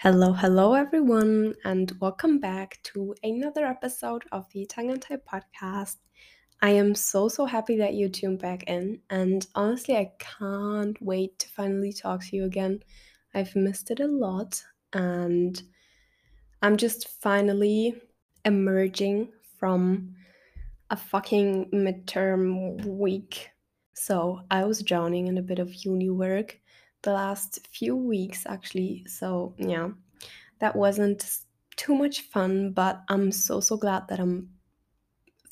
Hello everyone, and welcome back to another episode of the Tangentai podcast. I am so happy that you tuned back in, and honestly I can't wait to finally talk to you again. I've missed it a lot, and I'm just finally emerging from a fucking midterm week. So I was drowning in a bit of uni work the last few weeks actually, so yeah, that wasn't too much fun, but I'm so glad that I'm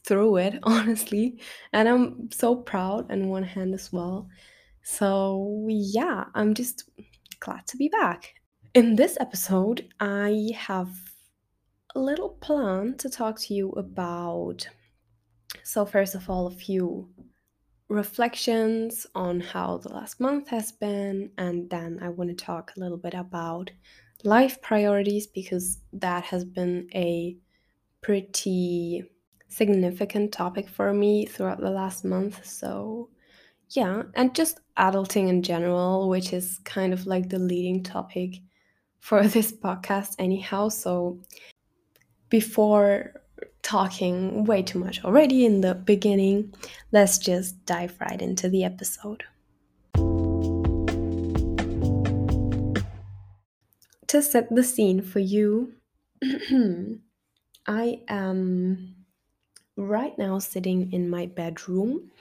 through it, honestly, and I'm so proud on one hand as well. So yeah, I'm just glad to be back. In this episode, I have a little plan to talk to you about, so first of all, a few reflections on how the last month has been, and then I want to talk a little bit about life priorities, because that has been a pretty significant topic for me throughout the last month. So yeah, and just adulting in general, which is kind of like the leading topic for this podcast anyhow. So before talking way too much already in the beginning, let's just dive right into the episode. To set the scene for you, I am right now sitting in my bedroom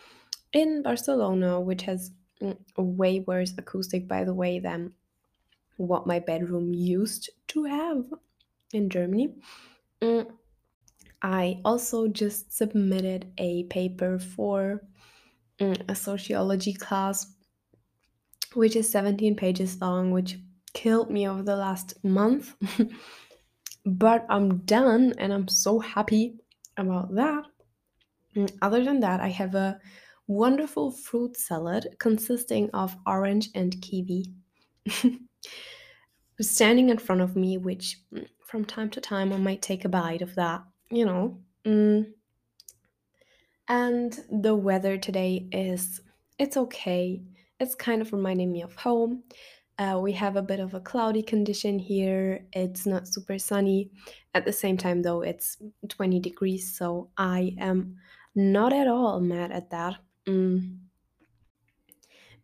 in Barcelona, which has way worse acoustic, by the way, than what my bedroom used to have in Germany. I also just submitted a paper for a sociology class, which is 17 pages long, which killed me over the last month. But I'm done, and I'm so happy about that. And other than that, I have a wonderful fruit salad consisting of orange and kiwi standing in front of me, which from time to time I might take a bite of that. You know, and the weather today is, it's okay. It's kind of reminding me of home. We have a bit of a cloudy condition here. It's not super sunny. At the same time though, it's 20 degrees, so I am not at all mad at that.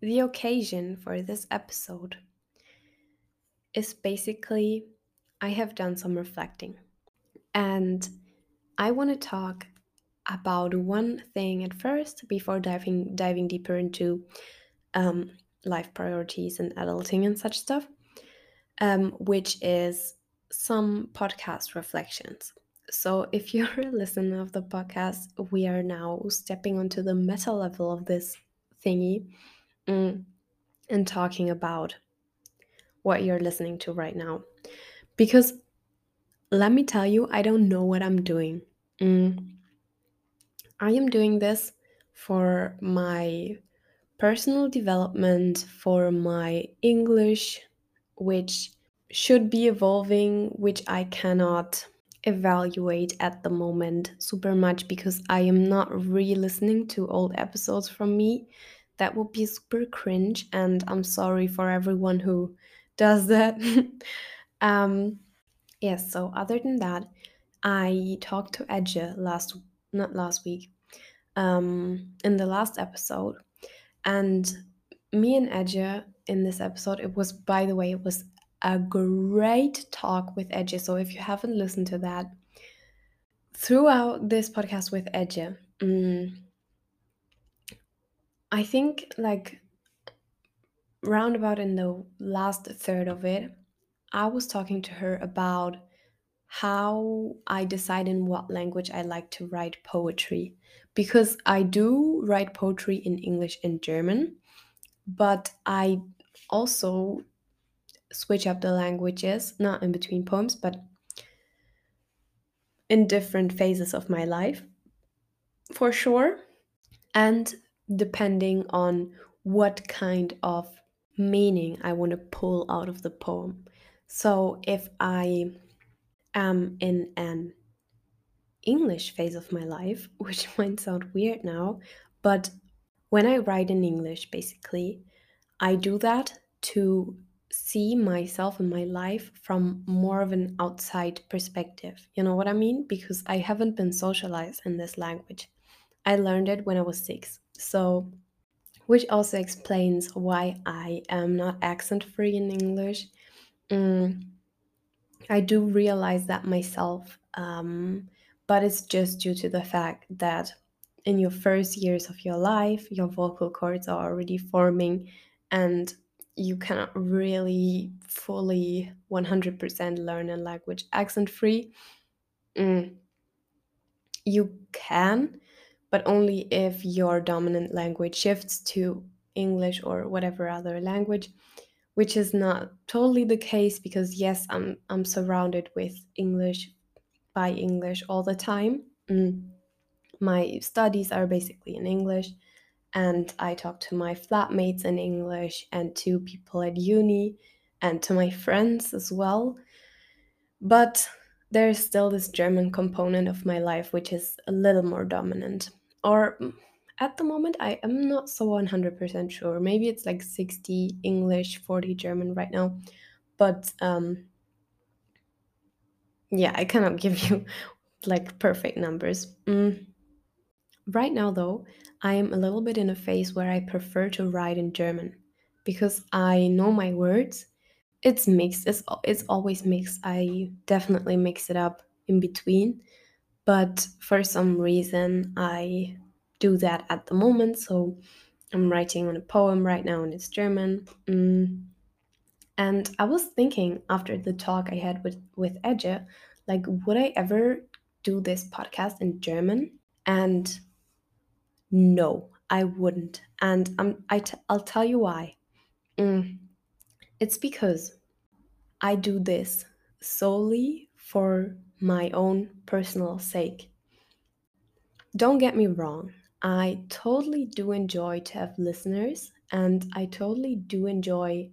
The occasion for this episode is basically, I have done some reflecting, and I want to talk about one thing at first before diving deeper into life priorities and adulting and such stuff, which is some podcast reflections. So if you're a listener of the podcast, we are now stepping onto the meta level of this thingy and talking about what you're listening to right now. Because let me tell you, I don't know what I'm doing. I am doing this for my personal development, for my English, which should be evolving, which I cannot evaluate at the moment super much because I am not re-listening to old episodes from me. That would be super cringe, and I'm sorry for everyone who does that. Yes, so other than that, I talked to Edja in the last episode, and me and Edja in this episode, it was a great talk with Edja. So if you haven't listened to that, throughout this podcast with Edja, I think like roundabout in the last third of it, I was talking to her about how I decide in what language I like to write poetry, because I do write poetry in English and German, but I also switch up the languages, not in between poems, but in different phases of my life, for sure, and depending on what kind of meaning I want to pull out of the poem. So if I am in an English phase of my life, which might sound weird now, but when I write in English, basically, I do that to see myself and my life from more of an outside perspective. You know what I mean? Because I haven't been socialized in this language. I learned it when I was 6. So, which also explains why I am not accent-free in English. I do realize that myself, but it's just due to the fact that in your first years of your life, your vocal cords are already forming and you cannot really fully 100% learn a language accent-free. You can, but only if your dominant language shifts to English or whatever other language, which is not totally the case because, yes, I'm surrounded with English, by English all the time. My studies are basically in English, and I talk to my flatmates in English and to people at uni and to my friends as well. But there's still this German component of my life, which is a little more dominant. Or at the moment, I am not so 100% sure. Maybe it's like 60 English, 40 German right now. But yeah, I cannot give you like perfect numbers. Right now, though, I am a little bit in a phase where I prefer to write in German because I know my words. It's mixed. It's always mixed. I definitely mix it up in between. But for some reason, I do that at the moment. So I'm writing on a poem right now and it's German. And I was thinking after the talk I had with Edja, like, would I ever do this podcast in German? And no, I wouldn't. And I'll tell you why. It's because I do this solely for my own personal sake. Don't get me wrong. I totally do enjoy to have listeners, and I totally do enjoy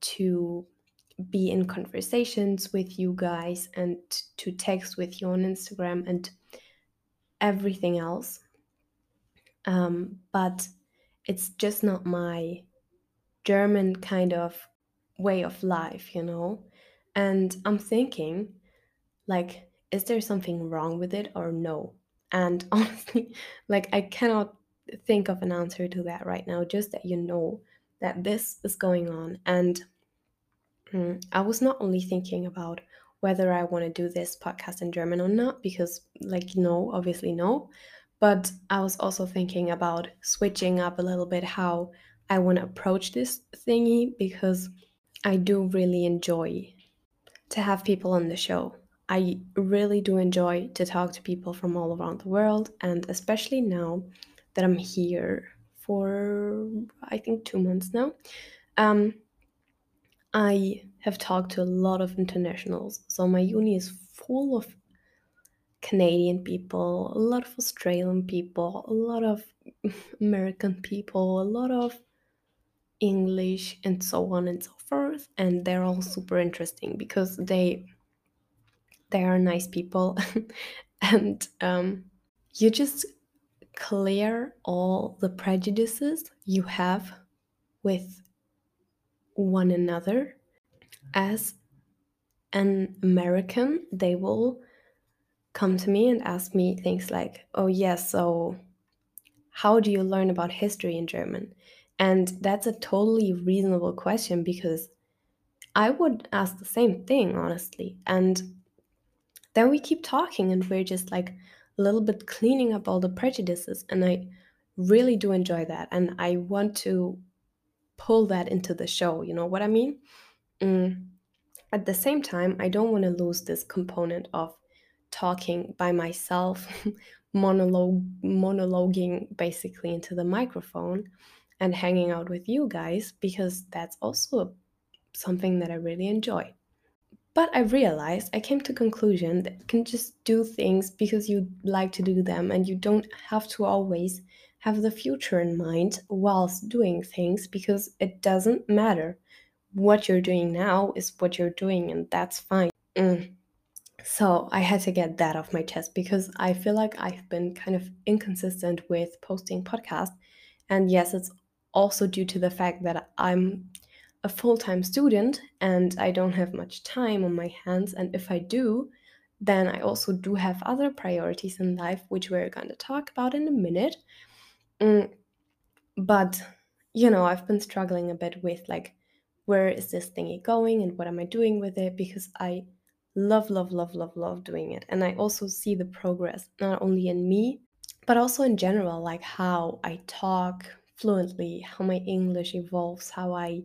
to be in conversations with you guys and to text with you on Instagram and everything else. But it's just not my German kind of way of life, you know? And I'm thinking, like, is there something wrong with it or no? And honestly, like, I cannot think of an answer to that right now, just that you know that this is going on. And I was not only thinking about whether I want to do this podcast in German or not, because, like, no, obviously no. But I was also thinking about switching up a little bit how I want to approach this thingy, because I do really enjoy to have people on the show. I really do enjoy to talk to people from all around the world, and especially now that I'm here for, I think, 2 months now, I have talked to a lot of internationals. So my uni is full of Canadian people, a lot of Australian people, a lot of American people, a lot of English, and so on and so forth. And they're all super interesting because they are nice people. And you just clear all the prejudices you have with one another. As an American, they will come to me and ask me things like, oh yeah, so how do you learn about history in German? And that's a totally reasonable question, because I would ask the same thing, honestly. And then we keep talking and we're just like a little bit cleaning up all the prejudices, and I really do enjoy that, and I want to pull that into the show, you know what I mean? At the same time, I don't want to lose this component of talking by myself, monologuing basically into the microphone and hanging out with you guys, because that's also something that I really enjoy. But I realized, I came to conclusion that you can just do things because you like to do them, and you don't have to always have the future in mind whilst doing things, because it doesn't matter. What you're doing now is what you're doing, and that's fine. So I had to get that off my chest, because I feel like I've been kind of inconsistent with posting podcasts. And yes, it's also due to the fact that I'm a full-time student and I don't have much time on my hands, and if I do, then I also do have other priorities in life, which we're going to talk about in a minute. But, you know, I've been struggling a bit with, like, where is this thingy going and what am I doing with it? Because I love doing it. And I also see the progress, not only in me, but also in general, like how I talk fluently, how my English evolves, how I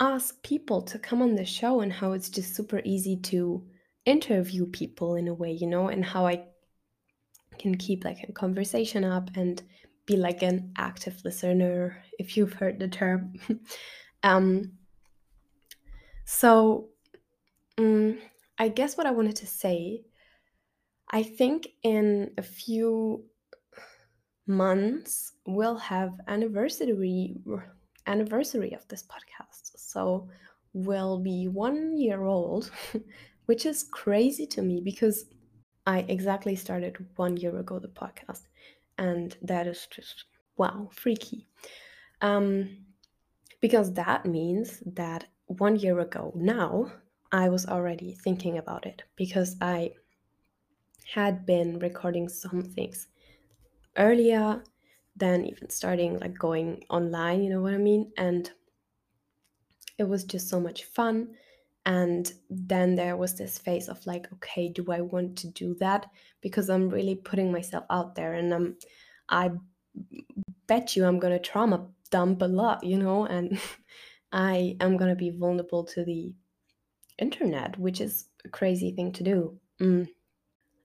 ask people to come on the show, and how it's just super easy to interview people in a way, you know, and how I can keep like a conversation up and be like an active listener, if you've heard the term. I guess what I wanted to say, I think in a few months we'll have anniversary of this podcast, so we'll be 1 year old, which is crazy to me because I exactly started 1 year ago the podcast, and that is just wow, freaky. Because that means that 1 year ago now I was already thinking about it, because I had been recording some things earlier than even starting, like, going online, you know what I mean? And it was just so much fun. And then there was this phase of like, okay, do I want to do that? Because I'm really putting myself out there, and I bet you I'm gonna trauma dump a lot, you know, and I am gonna be vulnerable to the internet, which is a crazy thing to do.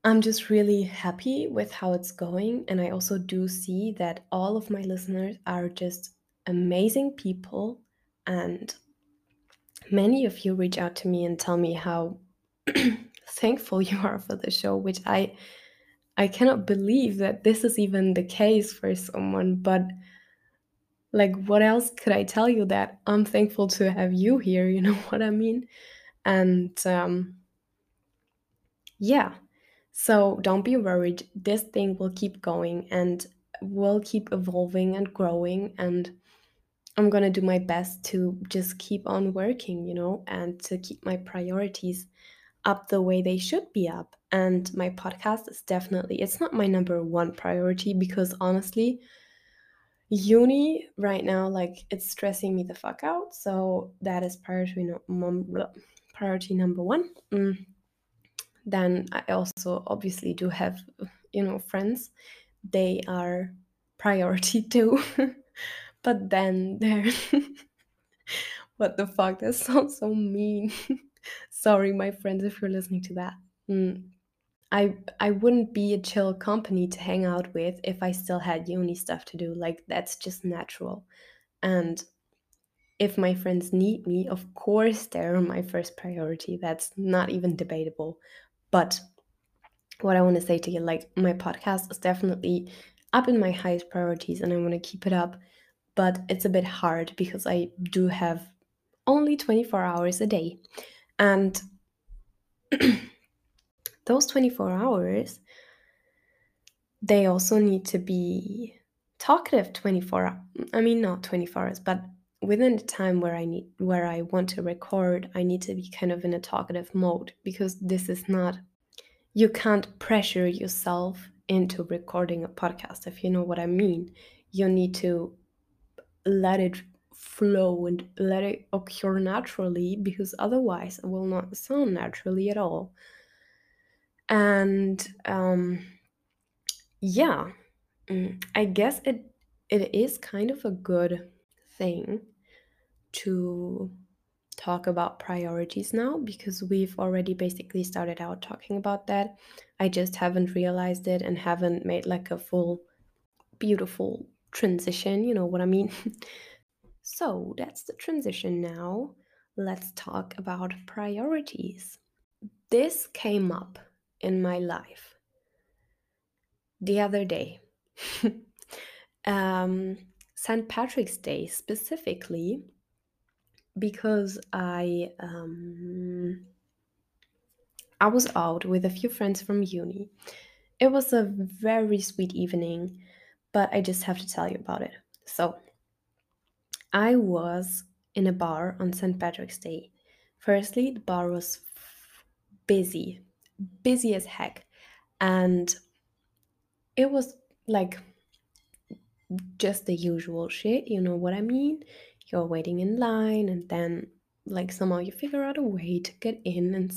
I'm just really happy with how it's going, and I also do see that all of my listeners are just amazing people, and many of you reach out to me and tell me how thankful you are for the show, which I cannot believe that this is even the case for someone, but like, what else could I tell you that I'm thankful to have you here, you know what I mean? And yeah. So don't be worried, this thing will keep going and will keep evolving and growing, and I'm gonna do my best to just keep on working, you know, and to keep my priorities up the way they should be up. And my podcast is definitely, it's not my number one priority, because honestly, uni right now, like, it's stressing me the fuck out. So that is priority number one. Then I also obviously do have, you know, friends. They are priority too. But then there, what the fuck, that sounds so mean. Sorry, my friends, if you're listening to that. I wouldn't be a chill company to hang out with if I still had uni stuff to do. Like, that's just natural. And if my friends need me, of course they're my first priority. That's not even debatable. But what I want to say to you, like, my podcast is definitely up in my highest priorities, and I want to keep it up. But it's a bit hard because I do have only 24 hours a day. And those 24 hours, they also need to be talkative 24, I mean, not 24 hours, but within the time where I want to record, I need to be kind of in a talkative mode, because this is not, you can't pressure yourself into recording a podcast, if you know what I mean. You need to let it flow and let it occur naturally, because otherwise it will not sound naturally at all. And yeah, I guess it is kind of a good thing to talk about priorities now, because we've already basically started out talking about that. I just haven't realized it and haven't made like a full beautiful transition, you know what I mean? So that's the transition now. Let's talk about priorities. This came up in my life the other day. St. Patrick's Day specifically, because I was out with a few friends from uni. It was a very sweet evening, but I just have to tell you about it. So I was in a bar on St. Patrick's Day. Firstly, the bar was busy as heck. And it was like just the usual shit, you know what I mean? You're waiting in line and then like somehow you figure out a way to get in and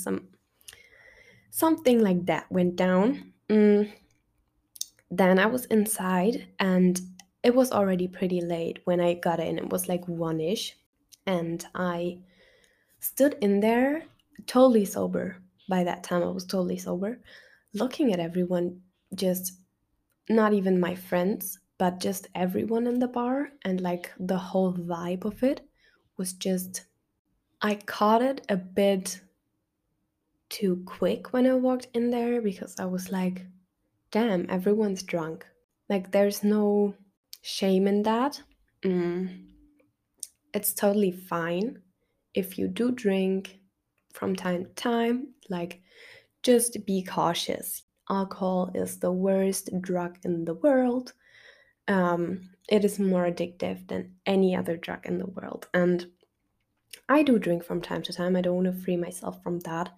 something like that went down. Then I was inside and it was already pretty late when I got in. It was like 1-ish and I stood in there totally sober. By that time I was totally sober, looking at everyone, just not even my friends, but just everyone in the bar, and like the whole vibe of it was just, I caught it a bit too quick when I walked in there because I was like, damn, everyone's drunk. Like, there's no shame in that. It's totally fine if you do drink from time to time. Like, just be cautious. Alcohol is the worst drug in the world. It is more addictive than any other drug in the world. And I do drink from time to time. I don't want to free myself from that.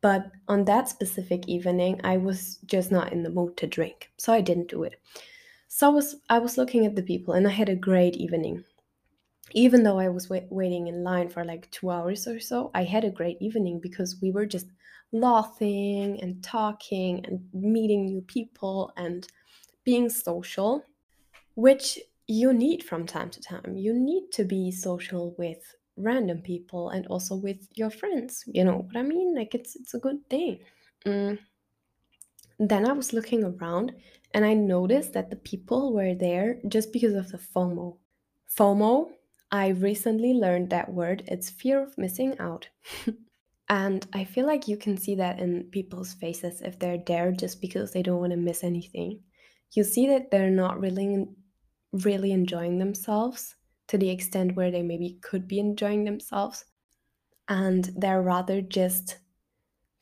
But on that specific evening, I was just not in the mood to drink. So I didn't do it. So I was looking at the people and I had a great evening. Even though I was waiting in line for like 2 hours or so, I had a great evening because we were just laughing and talking and meeting new people and being social, which you need from time to time. You need to be social with random people and also with your friends, you know what I mean? Like, it's a good thing. Then I was looking around and I noticed that the people were there just because of the FOMO. FOMO, I recently learned that word. It's fear of missing out. And I feel like you can see that in people's faces if they're there just because they don't want to miss anything. You see that they're not really enjoying themselves to the extent where they maybe could be enjoying themselves, and they're rather just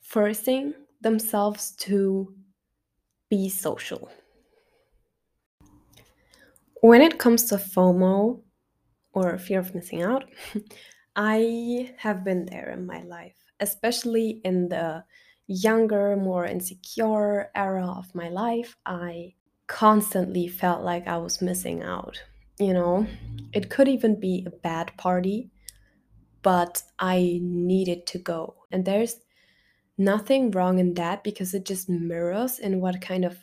forcing themselves to be social. When it comes to FOMO or fear of missing out, I have been there in my life, especially in the younger, more insecure era of my life. I constantly felt like I was missing out. You know, it could even be a bad party, but I needed to go. And there's nothing wrong in that because it just mirrors in what kind of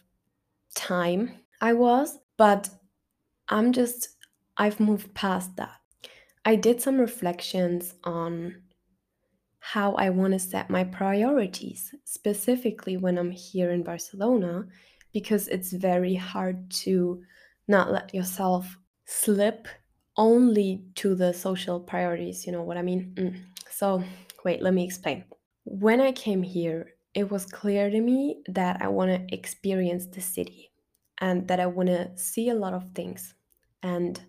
time I was. But I've moved past that. I did some reflections on how I want to set my priorities, specifically when I'm here in Barcelona, because it's very hard to not let yourself slip only to the social priorities, you know what I mean? So wait, let me explain. When I came here, it was clear to me that I want to experience the city and that I want to see a lot of things and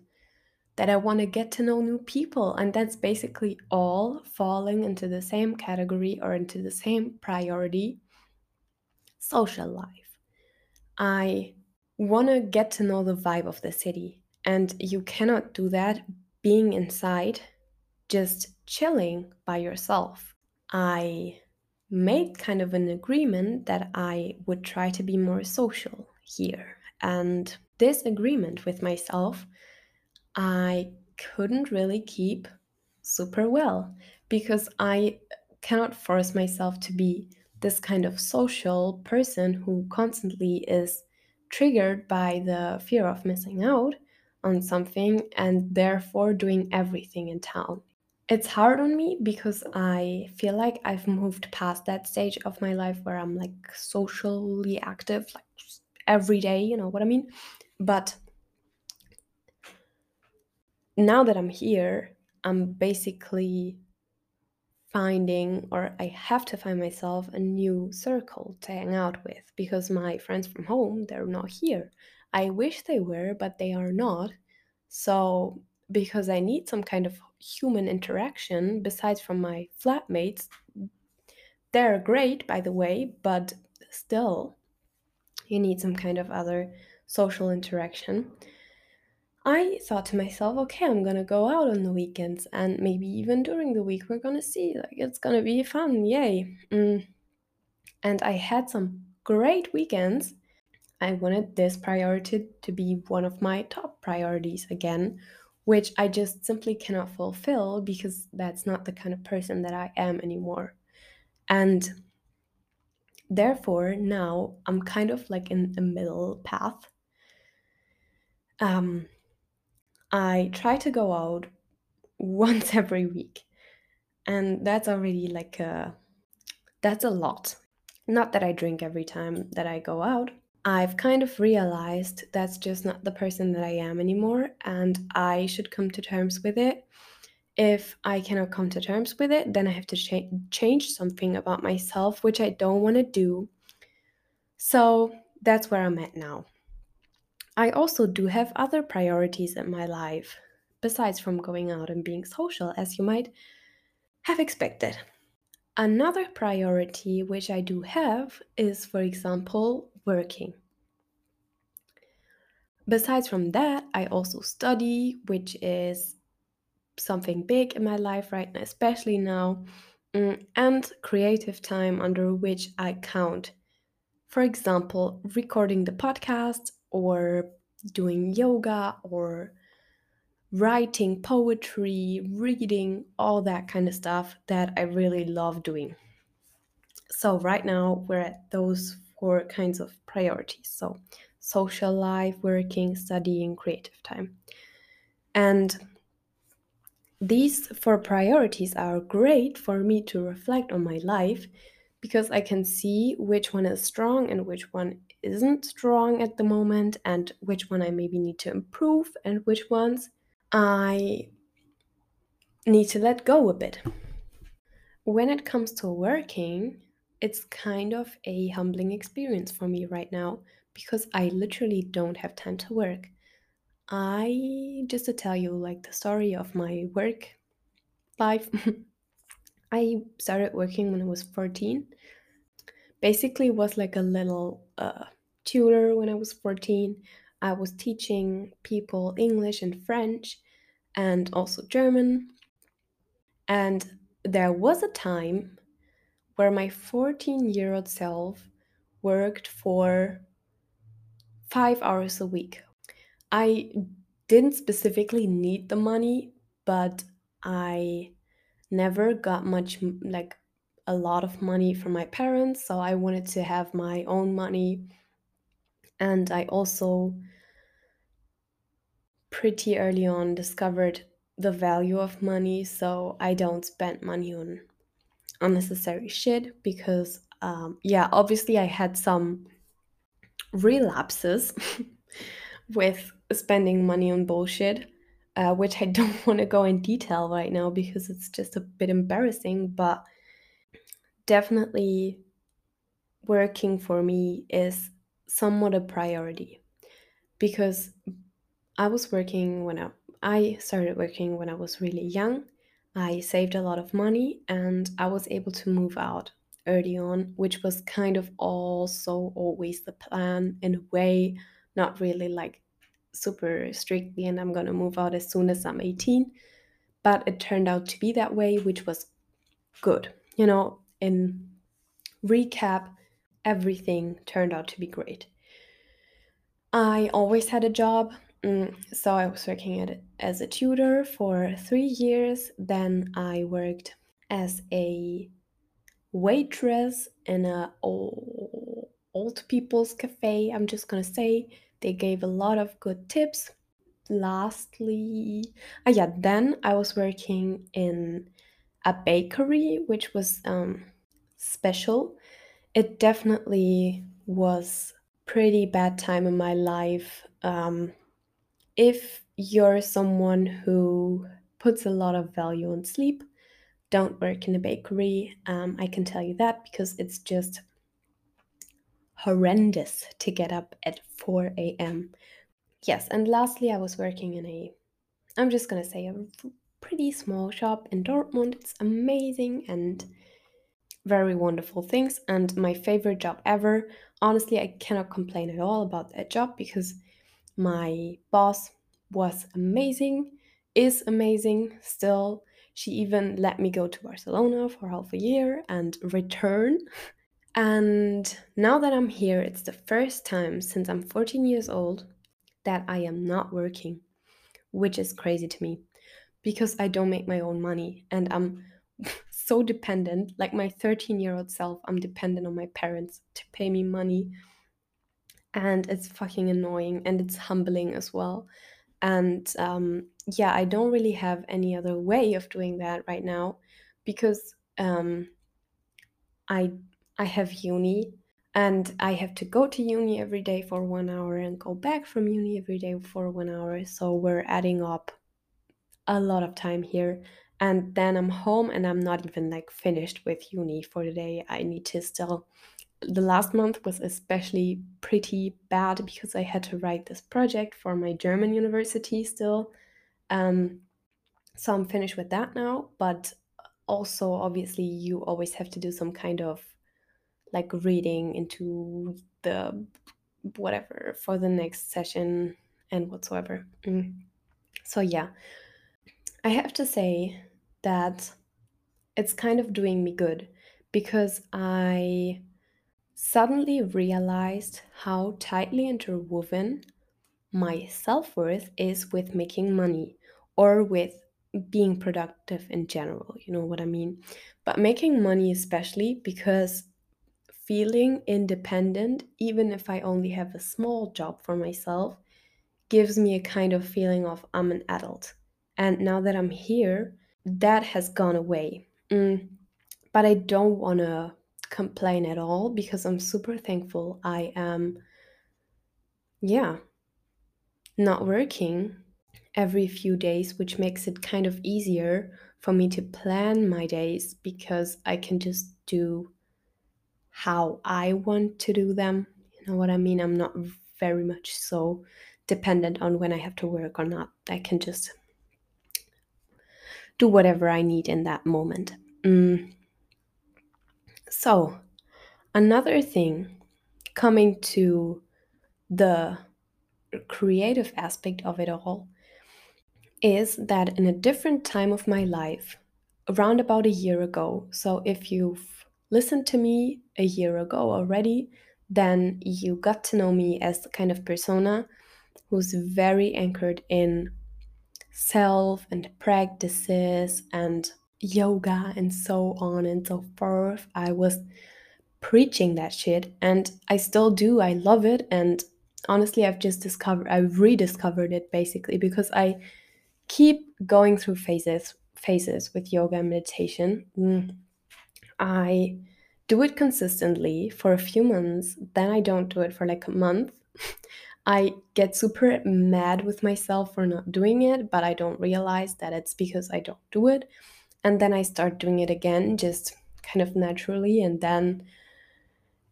that I want to get to know new people. And that's basically all falling into the same category or into the same priority, social life. I want to get to know the vibe of the city. And you cannot do that being inside, just chilling by yourself. I made kind of an agreement that I would try to be more social here. And this agreement with myself, I couldn't really keep super well because I cannot force myself to be this kind of social person who constantly is triggered by the fear of missing out on something and therefore doing everything in town. It's hard on me because I feel like I've moved past that stage of my life where I'm like socially active, like every day, you know what I mean? But now that I'm here, I'm basically finding, or I have to find myself a new circle to hang out with because my friends from home, they're not here. I wish they were, but they are not. So, because I need some kind of human interaction besides from my flatmates, they're great, by the way, but still, you need some kind of other social interaction. I thought to myself, okay, I'm gonna go out on the weekends and maybe even during the week we're gonna see, like, it's gonna be fun, yay. And I had some great weekends. I wanted this priority to be one of my top priorities again, which I just simply cannot fulfill because that's not the kind of person that I am anymore. And therefore, now I'm kind of like in a middle path. I try to go out once every week, and that's already like that's a lot. Not that I drink every time that I go out. I've kind of realized that's just not the person that I am anymore, and I should come to terms with it. If I cannot come to terms with it, then I have to change something about myself, which I don't want to do. So that's where I'm at now. I also do have other priorities in my life, besides from going out and being social, as you might have expected. Another priority which I do have is, for example, working. Besides from that, I also study, which is something big in my life right now, especially now, and creative time, under which I count, for example, recording the podcast or doing yoga or writing poetry, reading, all that kind of stuff that I really love doing. So right now we're at those four kinds of priorities. So social life, working, studying, creative time. And these four priorities are great for me to reflect on my life, because I can see which one is strong and which one isn't strong at the moment, and which one I maybe need to improve and which ones I need to let go a bit. When it comes to working, it's kind of a humbling experience for me right now, because I literally don't have time to work. Just to tell you, like, the story of my work life, I started working when I was 14. Basically was like a little tutor when I was 14. I was teaching people English and French and also German. And there was a time where my 14-year-old self worked for 5 hours a week. I didn't specifically need the money, but I never got much, like a lot of money from my parents, so I wanted to have my own money. And I also pretty early on discovered the value of money, so I don't spend money on unnecessary shit, because obviously I had some relapses with spending money on bullshit, which I don't want to go in detail right now because it's just a bit embarrassing, but definitely working for me is somewhat a priority, because I started working when I was really young. I saved a lot of money and I was able to move out early on, which was kind of also always the plan in a way, not really like super strictly and I'm gonna move out as soon as I'm 18, but it turned out to be that way, which was good. You know, in recap, everything turned out to be great. I always had a job. So I was working as a tutor for 3 years. Then I worked as a waitress in an old people's cafe. I'm just going to say they gave a lot of good tips. Lastly, then I was working in a bakery, which was special. It definitely was pretty bad time in my life. If you're someone who puts a lot of value on sleep, don't work in a bakery. I can tell you that, because it's just horrendous to get up at 4 a.m. Yes, and lastly, I was working in a pretty small shop in Dortmund. It's amazing and very wonderful things, and my favorite job ever. Honestly, I cannot complain at all about that job, because my boss was amazing, is amazing still. She even let me go to Barcelona for half a year and return. And now that I'm here, it's the first time since I'm 14 years old that I am not working, which is crazy to me because I don't make my own money and I'm so dependent. Like my 13-year-old self, I'm dependent on my parents to pay me money. And it's fucking annoying and it's humbling as well. And yeah, I don't really have any other way of doing that right now because I have uni and I have to go to uni every day for 1 hour and go back from uni every day for 1 hour. So we're adding up a lot of time here. And then I'm home and I'm not even like finished with uni for the day. I need to still... The last month was especially pretty bad because I had to write this project for my German university still. So I'm finished with that now. But also, obviously, you always have to do some kind of like reading into the whatever for the next session and whatsoever. So yeah, I have to say that it's kind of doing me good because I suddenly realized how tightly interwoven my self-worth is with making money or with being productive in general, you know what I mean? But making money especially, because feeling independent, even if I only have a small job for myself, gives me a kind of feeling of I'm an adult. And now that I'm here, that has gone away. But I don't want to complain at all because I'm super thankful I am, not working every few days, which makes it kind of easier for me to plan my days because I can just do how I want to do them. You know what I mean? I'm not very much so dependent on when I have to work or not. I can just do whatever I need in that moment. So, another thing, coming to the creative aspect of it all, is that in a different time of my life, around about a year ago, so if you've listened to me a year ago already, then you got to know me as the kind of persona who's very anchored in self and practices and yoga and so on and so forth. I was preaching that shit and I still do. I love it. And honestly, I've rediscovered it basically because I keep going through phases with yoga and meditation. I do it consistently for a few months, then I don't do it for like a month. I get super mad with myself for not doing it, but I don't realize that it's because I don't do it. And then I start doing it again, just kind of naturally, and then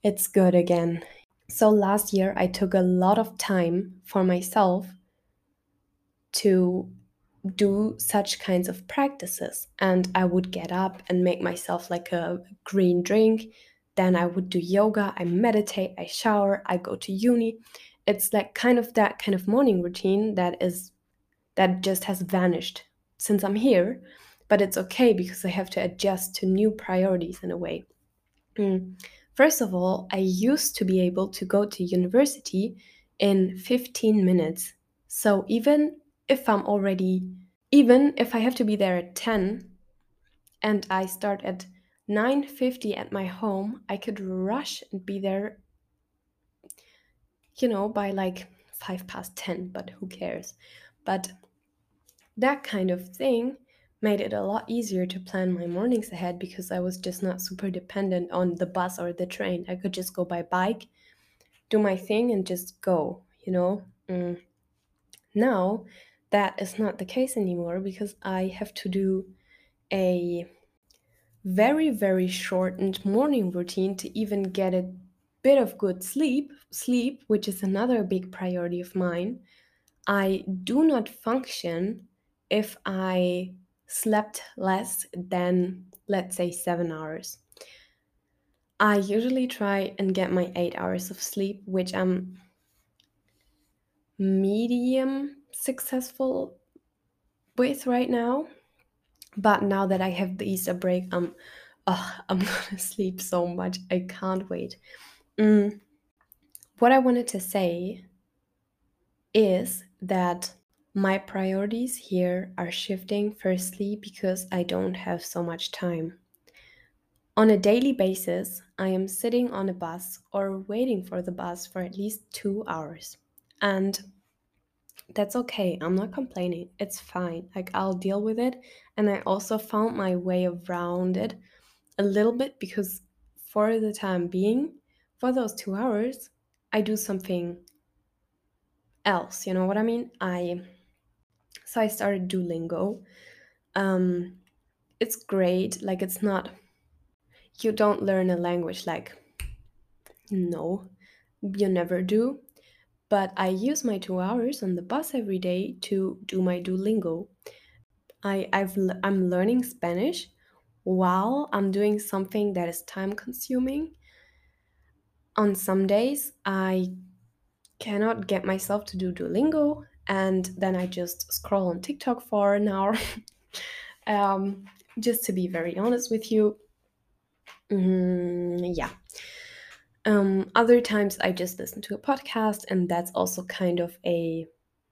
it's good again. So last year, I took a lot of time for myself to do such kinds of practices. And I would get up and make myself like a green drink. Then I would do yoga, I meditate, I shower, I go to uni. It's like kind of that kind of morning routine that just has vanished since I'm here. But it's okay because I have to adjust to new priorities in a way. First of all, I used to be able to go to university in 15 minutes. So even if I have to be there at 10 and I start at 9:50 at my home, I could rush and be there, you know, by like 10:05, but who cares? But that kind of thing made it a lot easier to plan my mornings ahead because I was just not super dependent on the bus or the train. I could just go by bike, do my thing and just go, you know. Now that is not the case anymore because I have to do a very, very shortened morning routine to even get a bit of good sleep, which is another big priority of mine. I do not function if I slept less than, let's say, 7 hours. I usually try and get my 8 hours of sleep, which I'm medium successful with right now. But now that I have the Easter break, I'm gonna sleep so much. I can't wait. What I wanted to say is that my priorities here are shifting, firstly, because I don't have so much time. On a daily basis, I am sitting on a bus or waiting for the bus for at least 2 hours. And that's okay. I'm not complaining. It's fine. Like, I'll deal with it. And I also found my way around it a little bit, because for the time being, for those 2 hours, I do something else. You know what I mean? So I started Duolingo. It's great. Like, it's not... You don't learn a language like, no, you never do. But I use my 2 hours on the bus every day to do my Duolingo. I'm learning Spanish while I'm doing something that is time-consuming. On some days, I cannot get myself to do Duolingo, and then I just scroll on TikTok for an hour, just to be very honest with you. Other times I just listen to a podcast, and that's also kind of a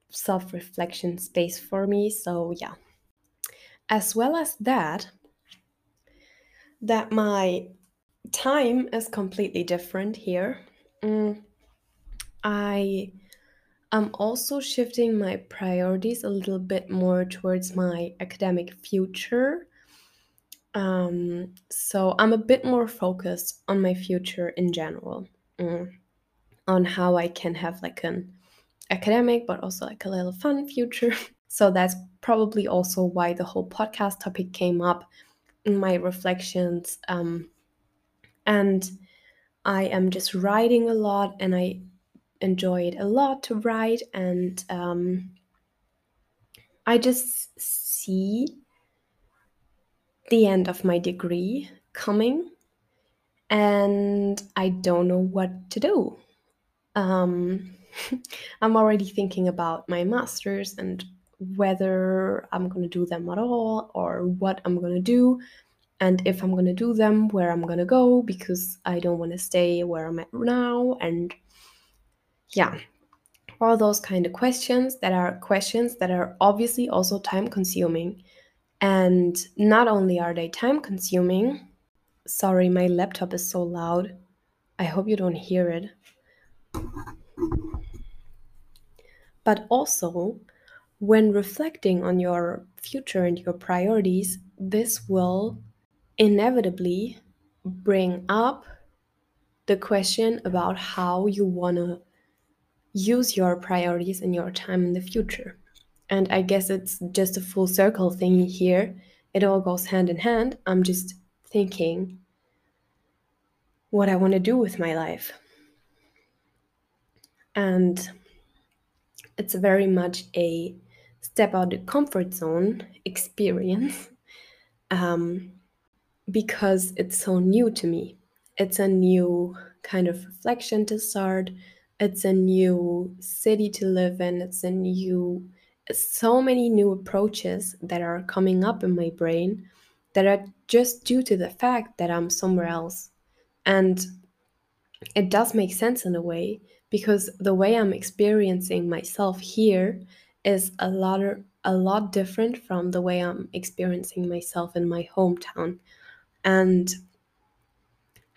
self-reflection space for me. So yeah, as well as that my time is completely different here. I am also shifting my priorities a little bit more towards my academic future. So I'm a bit more focused on my future in general, on how I can have like an academic, but also like a little fun future. So that's probably also why the whole podcast topic came up in my reflections. And I am just writing a lot, and I enjoy it a lot to write. And I just see the end of my degree coming, and I don't know what to do. I'm already thinking about my masters and whether I'm going to do them at all, or what I'm going to do, and if I'm going to do them, where I'm going to go, because I don't want to stay where I'm at now. And yeah, all those kind of questions that are obviously also time consuming. And not only are they time-consuming... Sorry, my laptop is so loud. I hope you don't hear it. But also, when reflecting on your future and your priorities, this will inevitably bring up the question about how you want to use your priorities and your time in the future. And I guess it's just a full circle thing here. It all goes hand in hand. I'm just thinking what I want to do with my life. And it's very much a step out of the comfort zone experience, because it's so new to me. It's a new kind of reflection to start. It's a new city to live in. It's a new... so many new approaches that are coming up in my brain that are just due to the fact that I'm somewhere else. And it does make sense in a way, because the way I'm experiencing myself here is a lot different from the way I'm experiencing myself in my hometown. And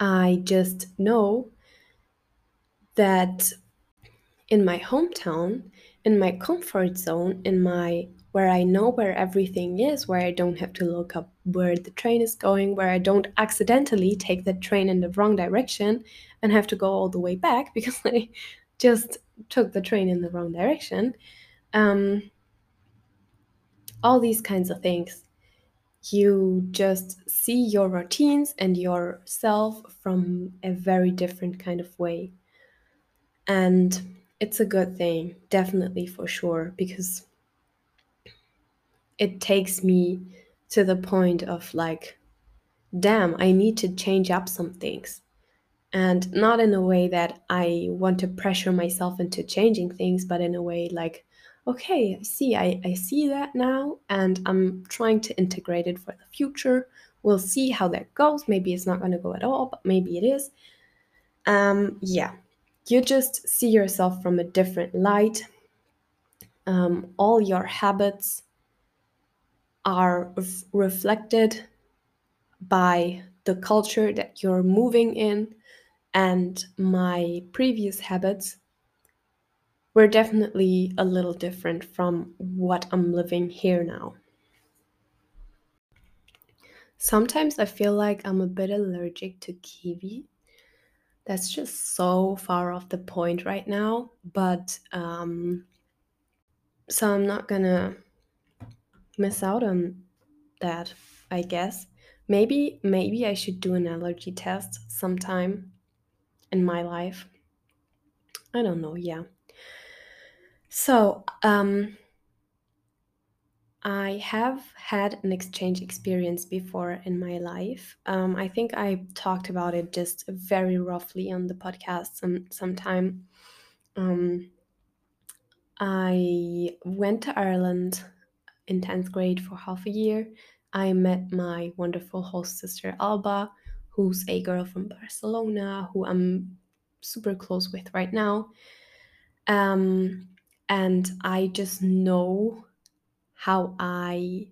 I just know that in my hometown, in my comfort zone, where I know where everything is, where I don't have to look up where the train is going, where I don't accidentally take the train in the wrong direction and have to go all the way back because I just took the train in the wrong direction. All these kinds of things. You just see your routines and yourself from a very different kind of way. And it's a good thing, definitely, for sure, because it takes me to the point of like, damn, I need to change up some things. And not in a way that I want to pressure myself into changing things, but in a way like, okay, I see that now, and I'm trying to integrate it for the future. We'll see how that goes. Maybe it's not going to go at all, but maybe it is. Yeah, you just see yourself from a different light. All your habits are reflected by the culture that you're moving in. And my previous habits were definitely a little different from what I'm living here now. Sometimes I feel like I'm a bit allergic to kiwi. That's just so far off the point right now. But so I'm not gonna miss out on that, I guess. Maybe I should do an allergy test sometime in my life. I don't know, yeah. So, I have had an exchange experience before in my life. I think I talked about it just very roughly on the podcast sometime. I went to Ireland in 10th grade for half a year. I met my wonderful host sister Alba, who's a girl from Barcelona, who I'm super close with right now. And I just know how I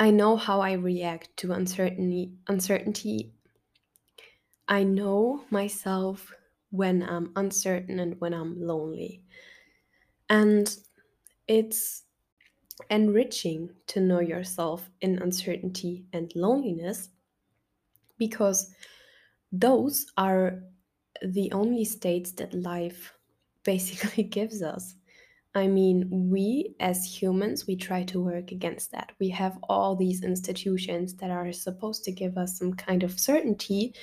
know how I react to uncertainty. I know myself when I'm uncertain and when I'm lonely. And it's enriching to know yourself in uncertainty and loneliness, because those are the only states that life basically gives us. I mean, we as humans, we try to work against that. We have all these institutions that are supposed to give us some kind of certainty.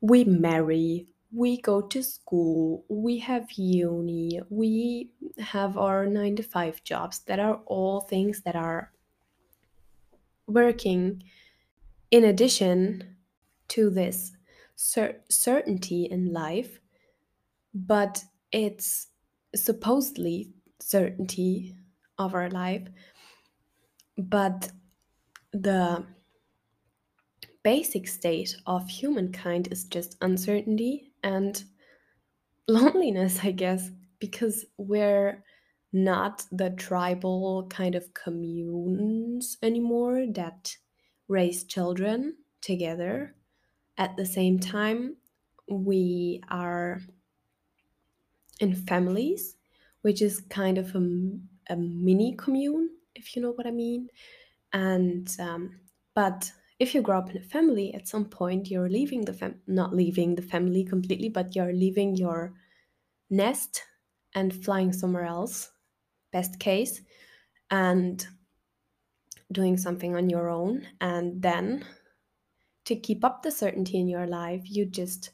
We marry, we go to school, we have uni, we have our 9-to-5 jobs. That are all things that are working in addition to this certainty in life, but it's supposedly certainty of our life, but the basic state of humankind is just uncertainty and loneliness, I guess, because we're not the tribal kind of communes anymore that raise children together. At the same time, we are in families, which is kind of a mini commune, if you know what I mean. And but if you grow up in a family, at some point you're leaving the not leaving the family completely, but you're leaving your nest and flying somewhere else, best case, and doing something on your own. And then to keep up the certainty in your life, you just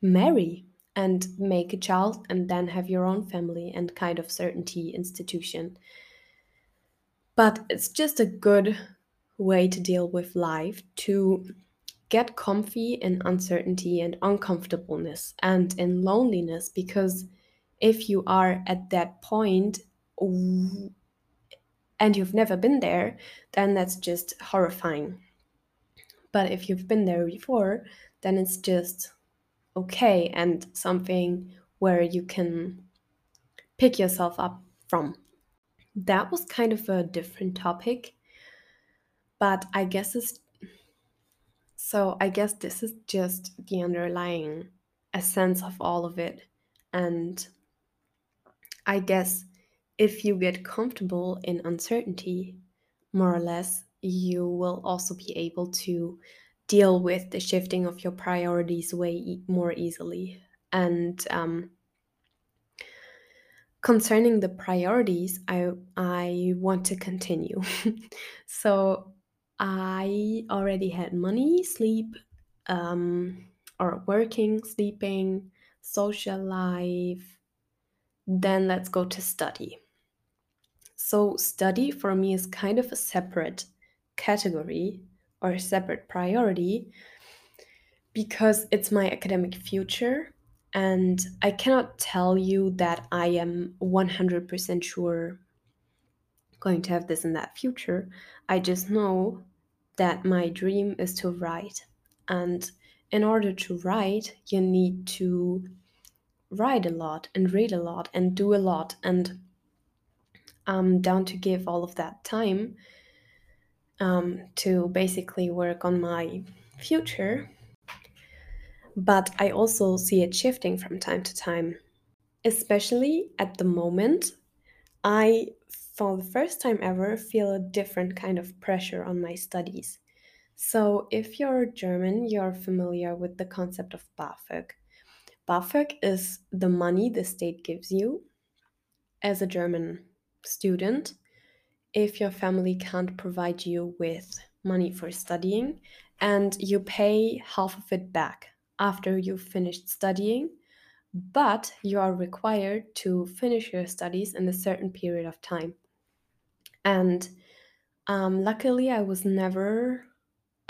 marry and make a child and then have your own family and kind of certainty institution. But it's just a good way to deal with life, to get comfy in uncertainty and uncomfortableness and in loneliness, because if you are at that point and you've never been there, then that's just horrifying. But if you've been there before, then it's just okay, and something where you can pick yourself up from. That was kind of a different topic, but I guess it's so. I guess this is just the underlying essence of all of it. And I guess if you get comfortable in uncertainty, more or less, you will also be able to deal with the shifting of your priorities way more easily. And concerning the priorities, I want to continue. So I already had money, sleep, or working, sleeping, social life. Then let's go to study. So study for me is kind of a separate category or a separate priority, because it's my academic future And I cannot tell you that I am 100% sure going to have this in that future. I just know that my dream is to write. And in order to write, you need to write a lot and read a lot and do a lot. And I'm down to give all of that time to basically work on my future. But I also see it shifting from time to time. Especially at the moment, I, for the first time ever, feel a different kind of pressure on my studies. So if you're German, you're familiar with the concept of BAföG. BAföG is the money the state gives you as a German student if your family can't provide you with money for studying, and you pay half of it back after you've finished studying, but you are required to finish your studies in a certain period of time. And luckily, I was never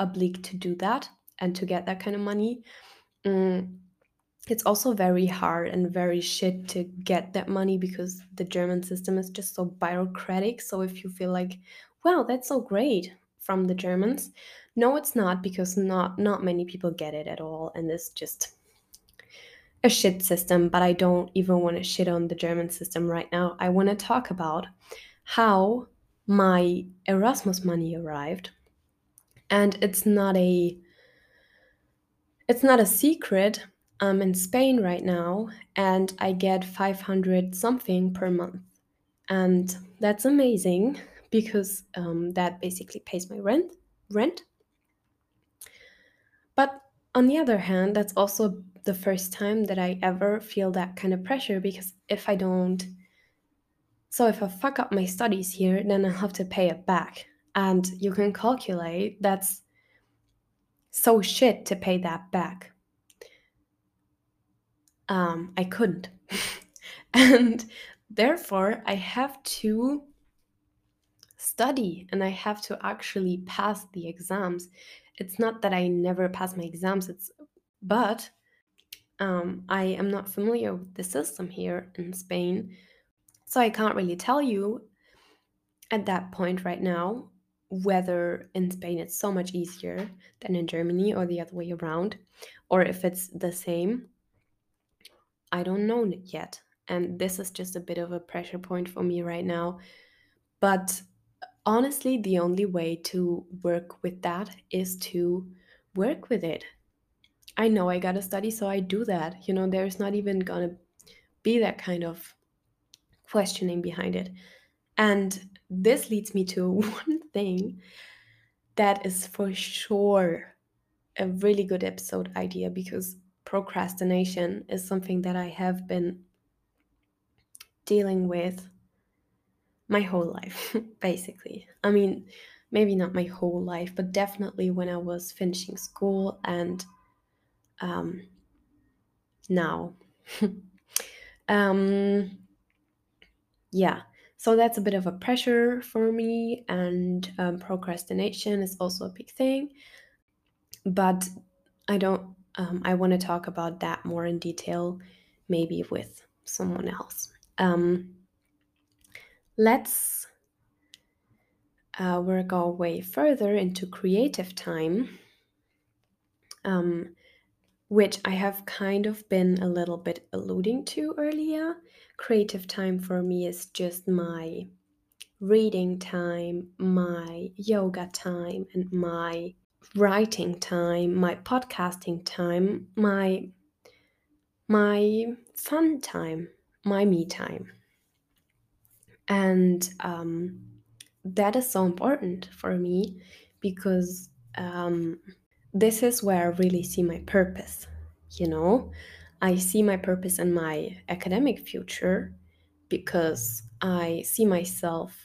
obliged to do that and to get that kind of money. It's also very hard and very shit to get that money because the German system is just so bureaucratic. So if you feel like, wow, that's so great from the Germans, no, it's not, because not many people get it at all. And it's just a shit system. But I don't even want to shit on the German system right now. I want to talk about how my Erasmus money arrived. And it's not a secret. I'm in Spain right now, and I get 500 something per month. And that's amazing because that basically pays my rent. But on the other hand, that's also the first time that I ever feel that kind of pressure, because if I fuck up my studies here, then I'll have to pay it back. And you can calculate that's so shit to pay that back. I couldn't. And therefore, I have to study and I have to actually pass the exams. It's not that I never pass my exams, but I am not familiar with the system here in Spain. So I can't really tell you at that point right now whether in Spain it's so much easier than in Germany or the other way around, or if it's the same. I don't know yet, and this is just a bit of a pressure point for me right now. But honestly, the only way to work with that is to work with it. I know I gotta study, so I do that. You know, there's not even gonna be that kind of questioning behind it. And this leads me to one thing that is for sure a really good episode idea, because procrastination is something that I have been dealing with my whole life, basically. I mean, maybe not my whole life, but definitely when I was finishing school and now. Yeah, so that's a bit of a pressure for me, and procrastination is also a big thing. But I want to talk about that more in detail, maybe with someone else. Let's work our way further into creative time, which I have kind of been a little bit alluding to earlier. Creative time for me is just my reading time, my yoga time, and my writing time, my podcasting time, my fun time, my me time. And that is so important for me because this is where I really see my purpose. You know, I see my purpose in my academic future because I see myself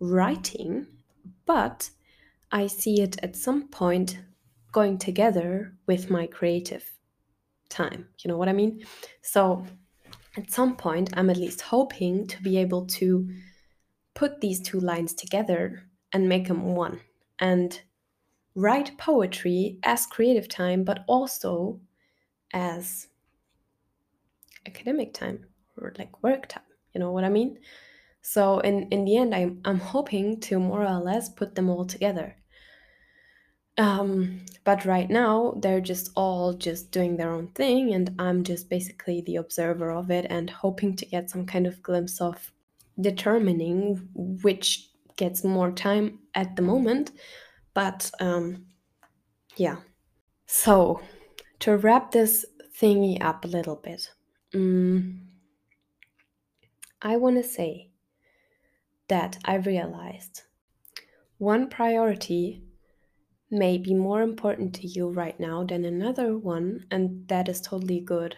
writing, but I see it at some point going together with my creative time. You know what I mean? So at some point, I'm at least hoping to be able to put these two lines together and make them one, and write poetry as creative time, but also as academic time or like work time. You know what I mean? So in the end, I'm hoping to more or less put them all together. But right now, they're just all just doing their own thing, and I'm just basically the observer of it and hoping to get some kind of glimpse of determining which gets more time at the moment. But yeah. So to wrap this thingy up a little bit, I want to say that I realized one priority may be more important to you right now than another one, and that is totally good,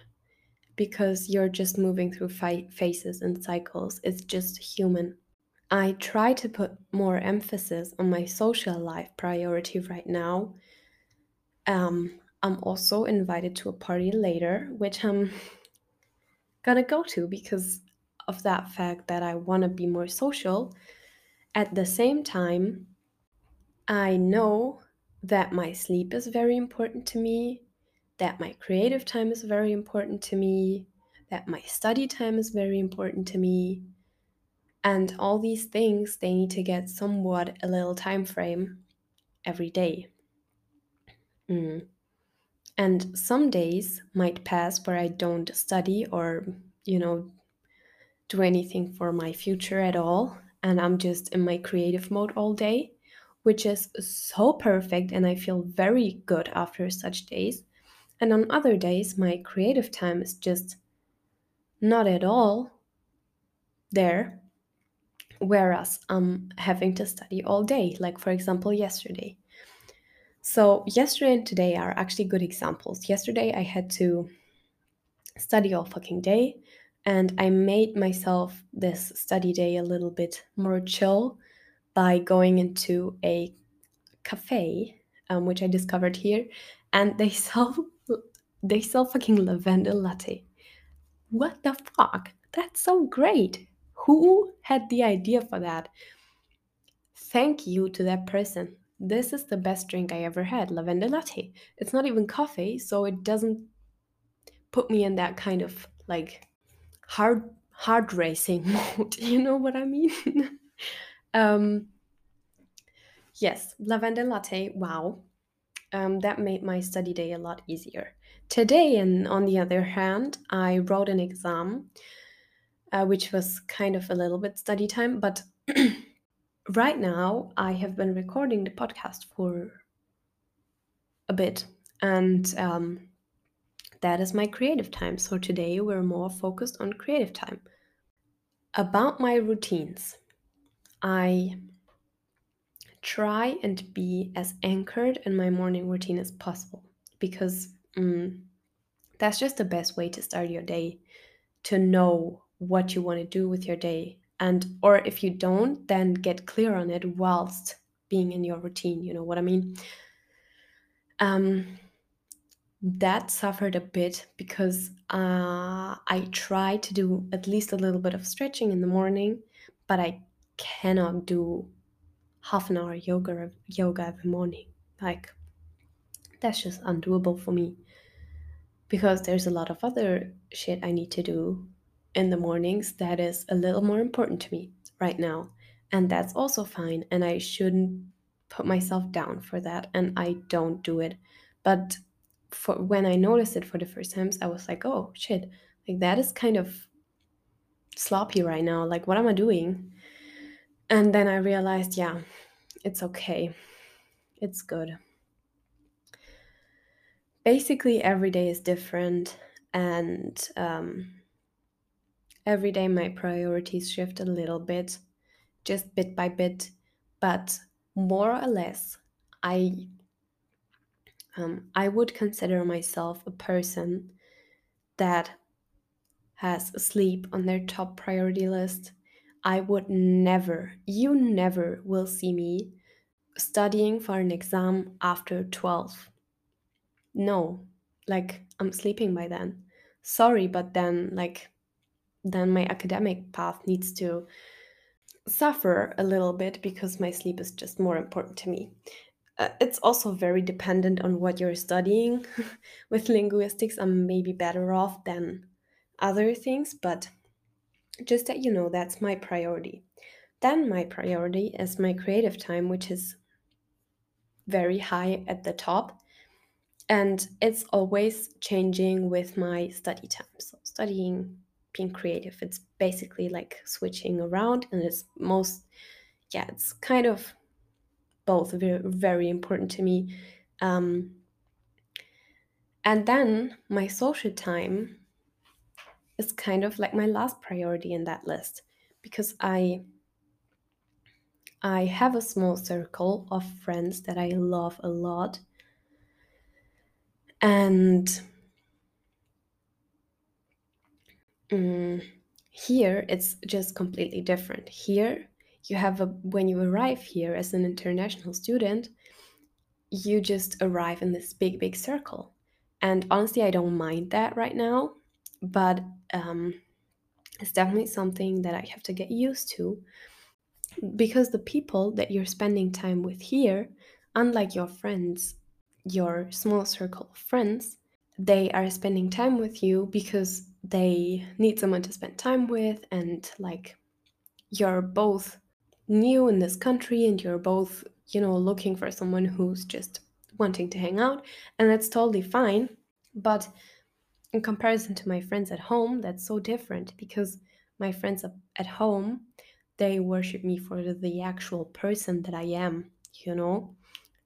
because you're just moving through phases and cycles. It's just human. I try to put more emphasis on my social life priority right now. I'm also invited to a party later, which I'm gonna go to because of that fact that I want to be more social. At the same time, I know that my sleep is very important to me, that my creative time is very important to me, that my study time is very important to me. And all these things, they need to get somewhat a little time frame every day. And some days might pass where I don't study or, you know, do anything for my future at all. And I'm just in my creative mode all day, which is so perfect, and I feel very good after such days. And on other days, my creative time is just not at all there, whereas I'm having to study all day, like for example yesterday. So yesterday and today are actually good examples. Yesterday I had to study all fucking day, and I made myself this study day a little bit more chill by going into a cafe, which I discovered here, and they sell fucking lavender latte. What the fuck? That's so great. Who had the idea for that? Thank you to that person. This is the best drink I ever had, lavender latte. It's not even coffee, so it doesn't put me in that kind of like hard racing mode. You know what I mean? Yes, lavender latte, wow. That made my study day a lot easier. Today, and on the other hand, I wrote an exam, which was kind of a little bit study time, but right now I have been recording the podcast for a bit, and that is my creative time. So today we're more focused on creative time. About my routines, I try and be as anchored in my morning routine as possible, because that's just the best way to start your day, to know what you want to do with your day. And or if you don't, then get clear on it whilst being in your routine. You know what I mean? That suffered a bit because I try to do at least a little bit of stretching in the morning, but I cannot do half an hour yoga every morning. Like, that's just undoable for me, because there's a lot of other shit I need to do in the mornings that is a little more important to me right now, and that's also fine, and I shouldn't put myself down for that, and I don't do it. But for when I noticed it for the first times, I was like, oh shit, like that is kind of sloppy right now, like what am I doing? And then I realized, yeah, it's okay. It's good. Basically, every day is different, and every day my priorities shift a little bit, just bit by bit, but more or less, I would consider myself a person that has sleep on their top priority list. I would never, you never will see me studying for an exam after 12. No, like I'm sleeping by then. Sorry, but then my academic path needs to suffer a little bit because my sleep is just more important to me. It's also very dependent on what you're studying. With linguistics, I'm maybe better off than other things, but just that you know that's my priority. Then my priority is my creative time, which is very high at the top, and it's always changing with my study time. So studying, being creative, it's basically like switching around, and it's kind of both very, very important to me. And then my social time is kind of like my last priority in that list, because I have a small circle of friends that I love a lot, and here it's just completely different. Here you have when you arrive here as an international student, you just arrive in this big, big circle. And honestly, I don't mind that right now, but it's definitely something that I have to get used to, because the people that you're spending time with here, unlike your friends, your small circle of friends, they are spending time with you because they need someone to spend time with, and like you're both new in this country and you're both, you know, looking for someone who's just wanting to hang out, and that's totally fine. But in comparison to my friends at home, that's so different, because my friends at home, they worship me for the actual person that I am, you know,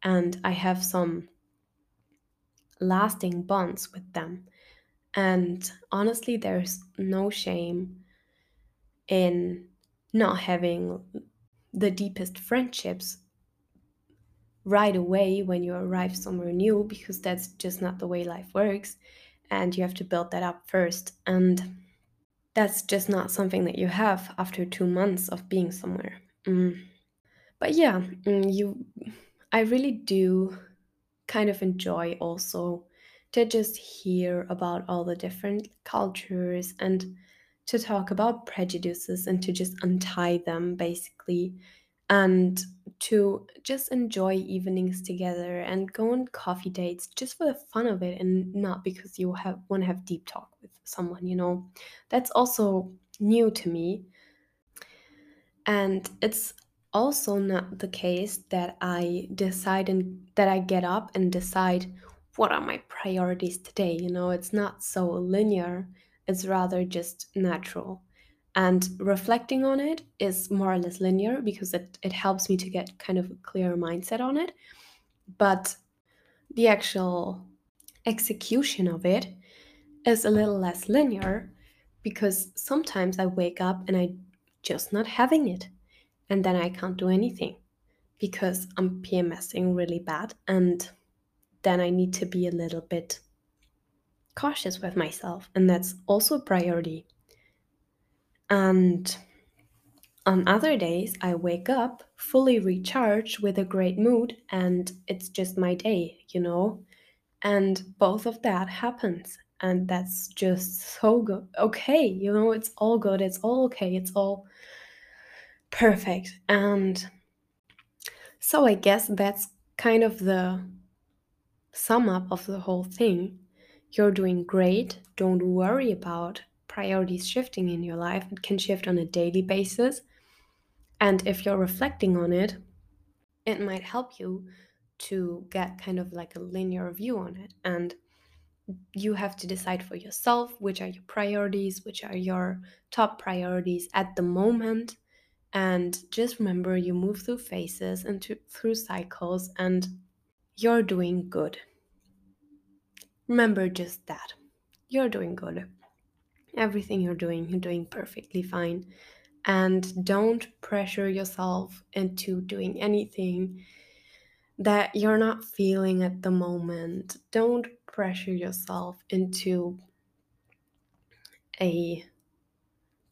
and I have some lasting bonds with them. And honestly, there's no shame in not having the deepest friendships right away when you arrive somewhere new, because that's just not the way life works, and you have to build that up first. And that's just not something that you have after 2 months of being somewhere. But yeah, I really do kind of enjoy also to just hear about all the different cultures and to talk about prejudices and to just untie them basically, and to just enjoy evenings together and go on coffee dates just for the fun of it, and not because you want to have deep talk with someone, you know. That's also new to me. And it's also not the case that I decide and that I get up and decide what are my priorities today, you know. It's not so linear, it's rather just natural. And reflecting on it is more or less linear, because it helps me to get kind of a clearer mindset on it. But the actual execution of it is a little less linear, because sometimes I wake up and I'm just not having it. And then I can't do anything because I'm PMSing really bad. And then I need to be a little bit cautious with myself. And that's also a priority. And on other days, I wake up fully recharged with a great mood, and it's just my day, you know, and both of that happens. And that's just so good. Okay, you know, it's all good. It's all okay. It's all perfect. And so I guess that's kind of the sum up of the whole thing. You're doing great. Don't worry about priorities shifting in your life. It can shift on a daily basis, and if you're reflecting on it, it might help you to get kind of like a linear view on it. And you have to decide for yourself which are your priorities, which are your top priorities at the moment. And just remember, you move through phases and through cycles, and you're doing good. Remember just that. You're doing good. Everything you're doing perfectly fine. And don't pressure yourself into doing anything that you're not feeling at the moment. Don't pressure yourself into a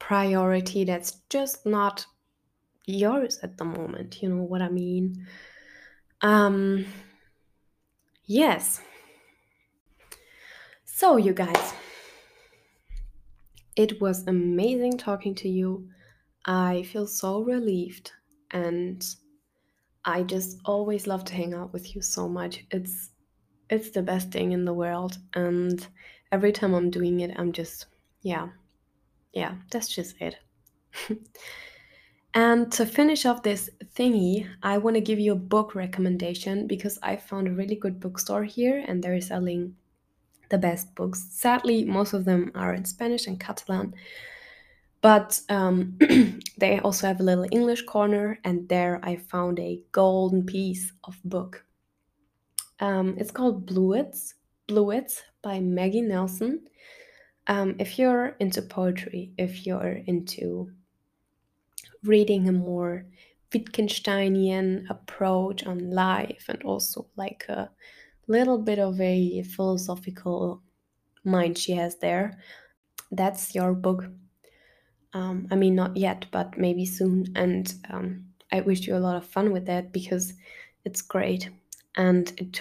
priority that's just not yours at the moment. You know what I mean? Yes. So, you guys, it was amazing talking to you. I feel so relieved, and I just always love to hang out with you so much. It's the best thing in the world, and every time I'm doing it, I'm just Yeah, that's just it. And to finish off this thingy, I want to give you a book recommendation because I found a really good bookstore here and they're selling the best books. Sadly, most of them are in Spanish and Catalan, but they also have a little English corner, and there I found a golden piece of book. It's called Bluets by Maggie Nelson. If you're into poetry, if you're into reading a more Wittgensteinian approach on life and also like a little bit of a philosophical mind she has there, that's your book. I mean, not yet, but maybe soon. And I wish you a lot of fun with that because it's great. And it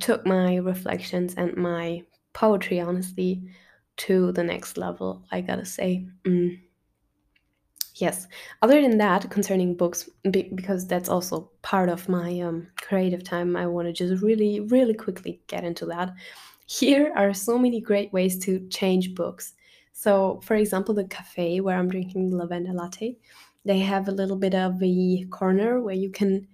took my reflections and my poetry, honestly, to the next level, I gotta say. Yes. Other than that, concerning books, because that's also part of my creative time, I want to just really, really quickly get into that. Here are so many great ways to change books. So, for example, the cafe where I'm drinking the lavender latte, they have a little bit of a corner where you can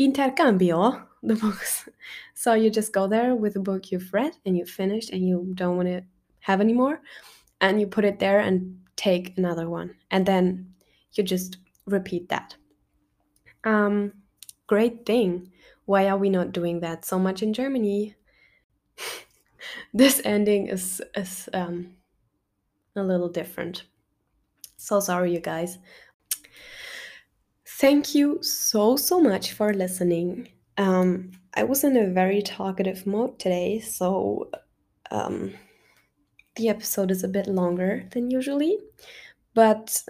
intercambio the books. So you just go there with a book you've read and you've finished and you don't want to have anymore, and you put it there and take another one. And then you just repeat that. Great thing. Why are we not doing that so much in Germany? This ending is a little different. So sorry, you guys. Thank you so much for listening. I was in a very talkative mode today, so the episode is a bit longer than usually. But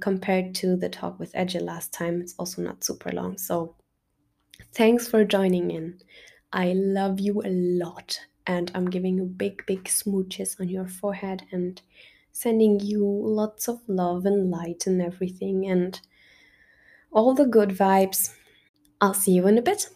compared to the talk with Edja last time, it's also not super long. So thanks for joining in. I love you a lot. And I'm giving you big, big smooches on your forehead and sending you lots of love and light and everything and all the good vibes. I'll see you in a bit.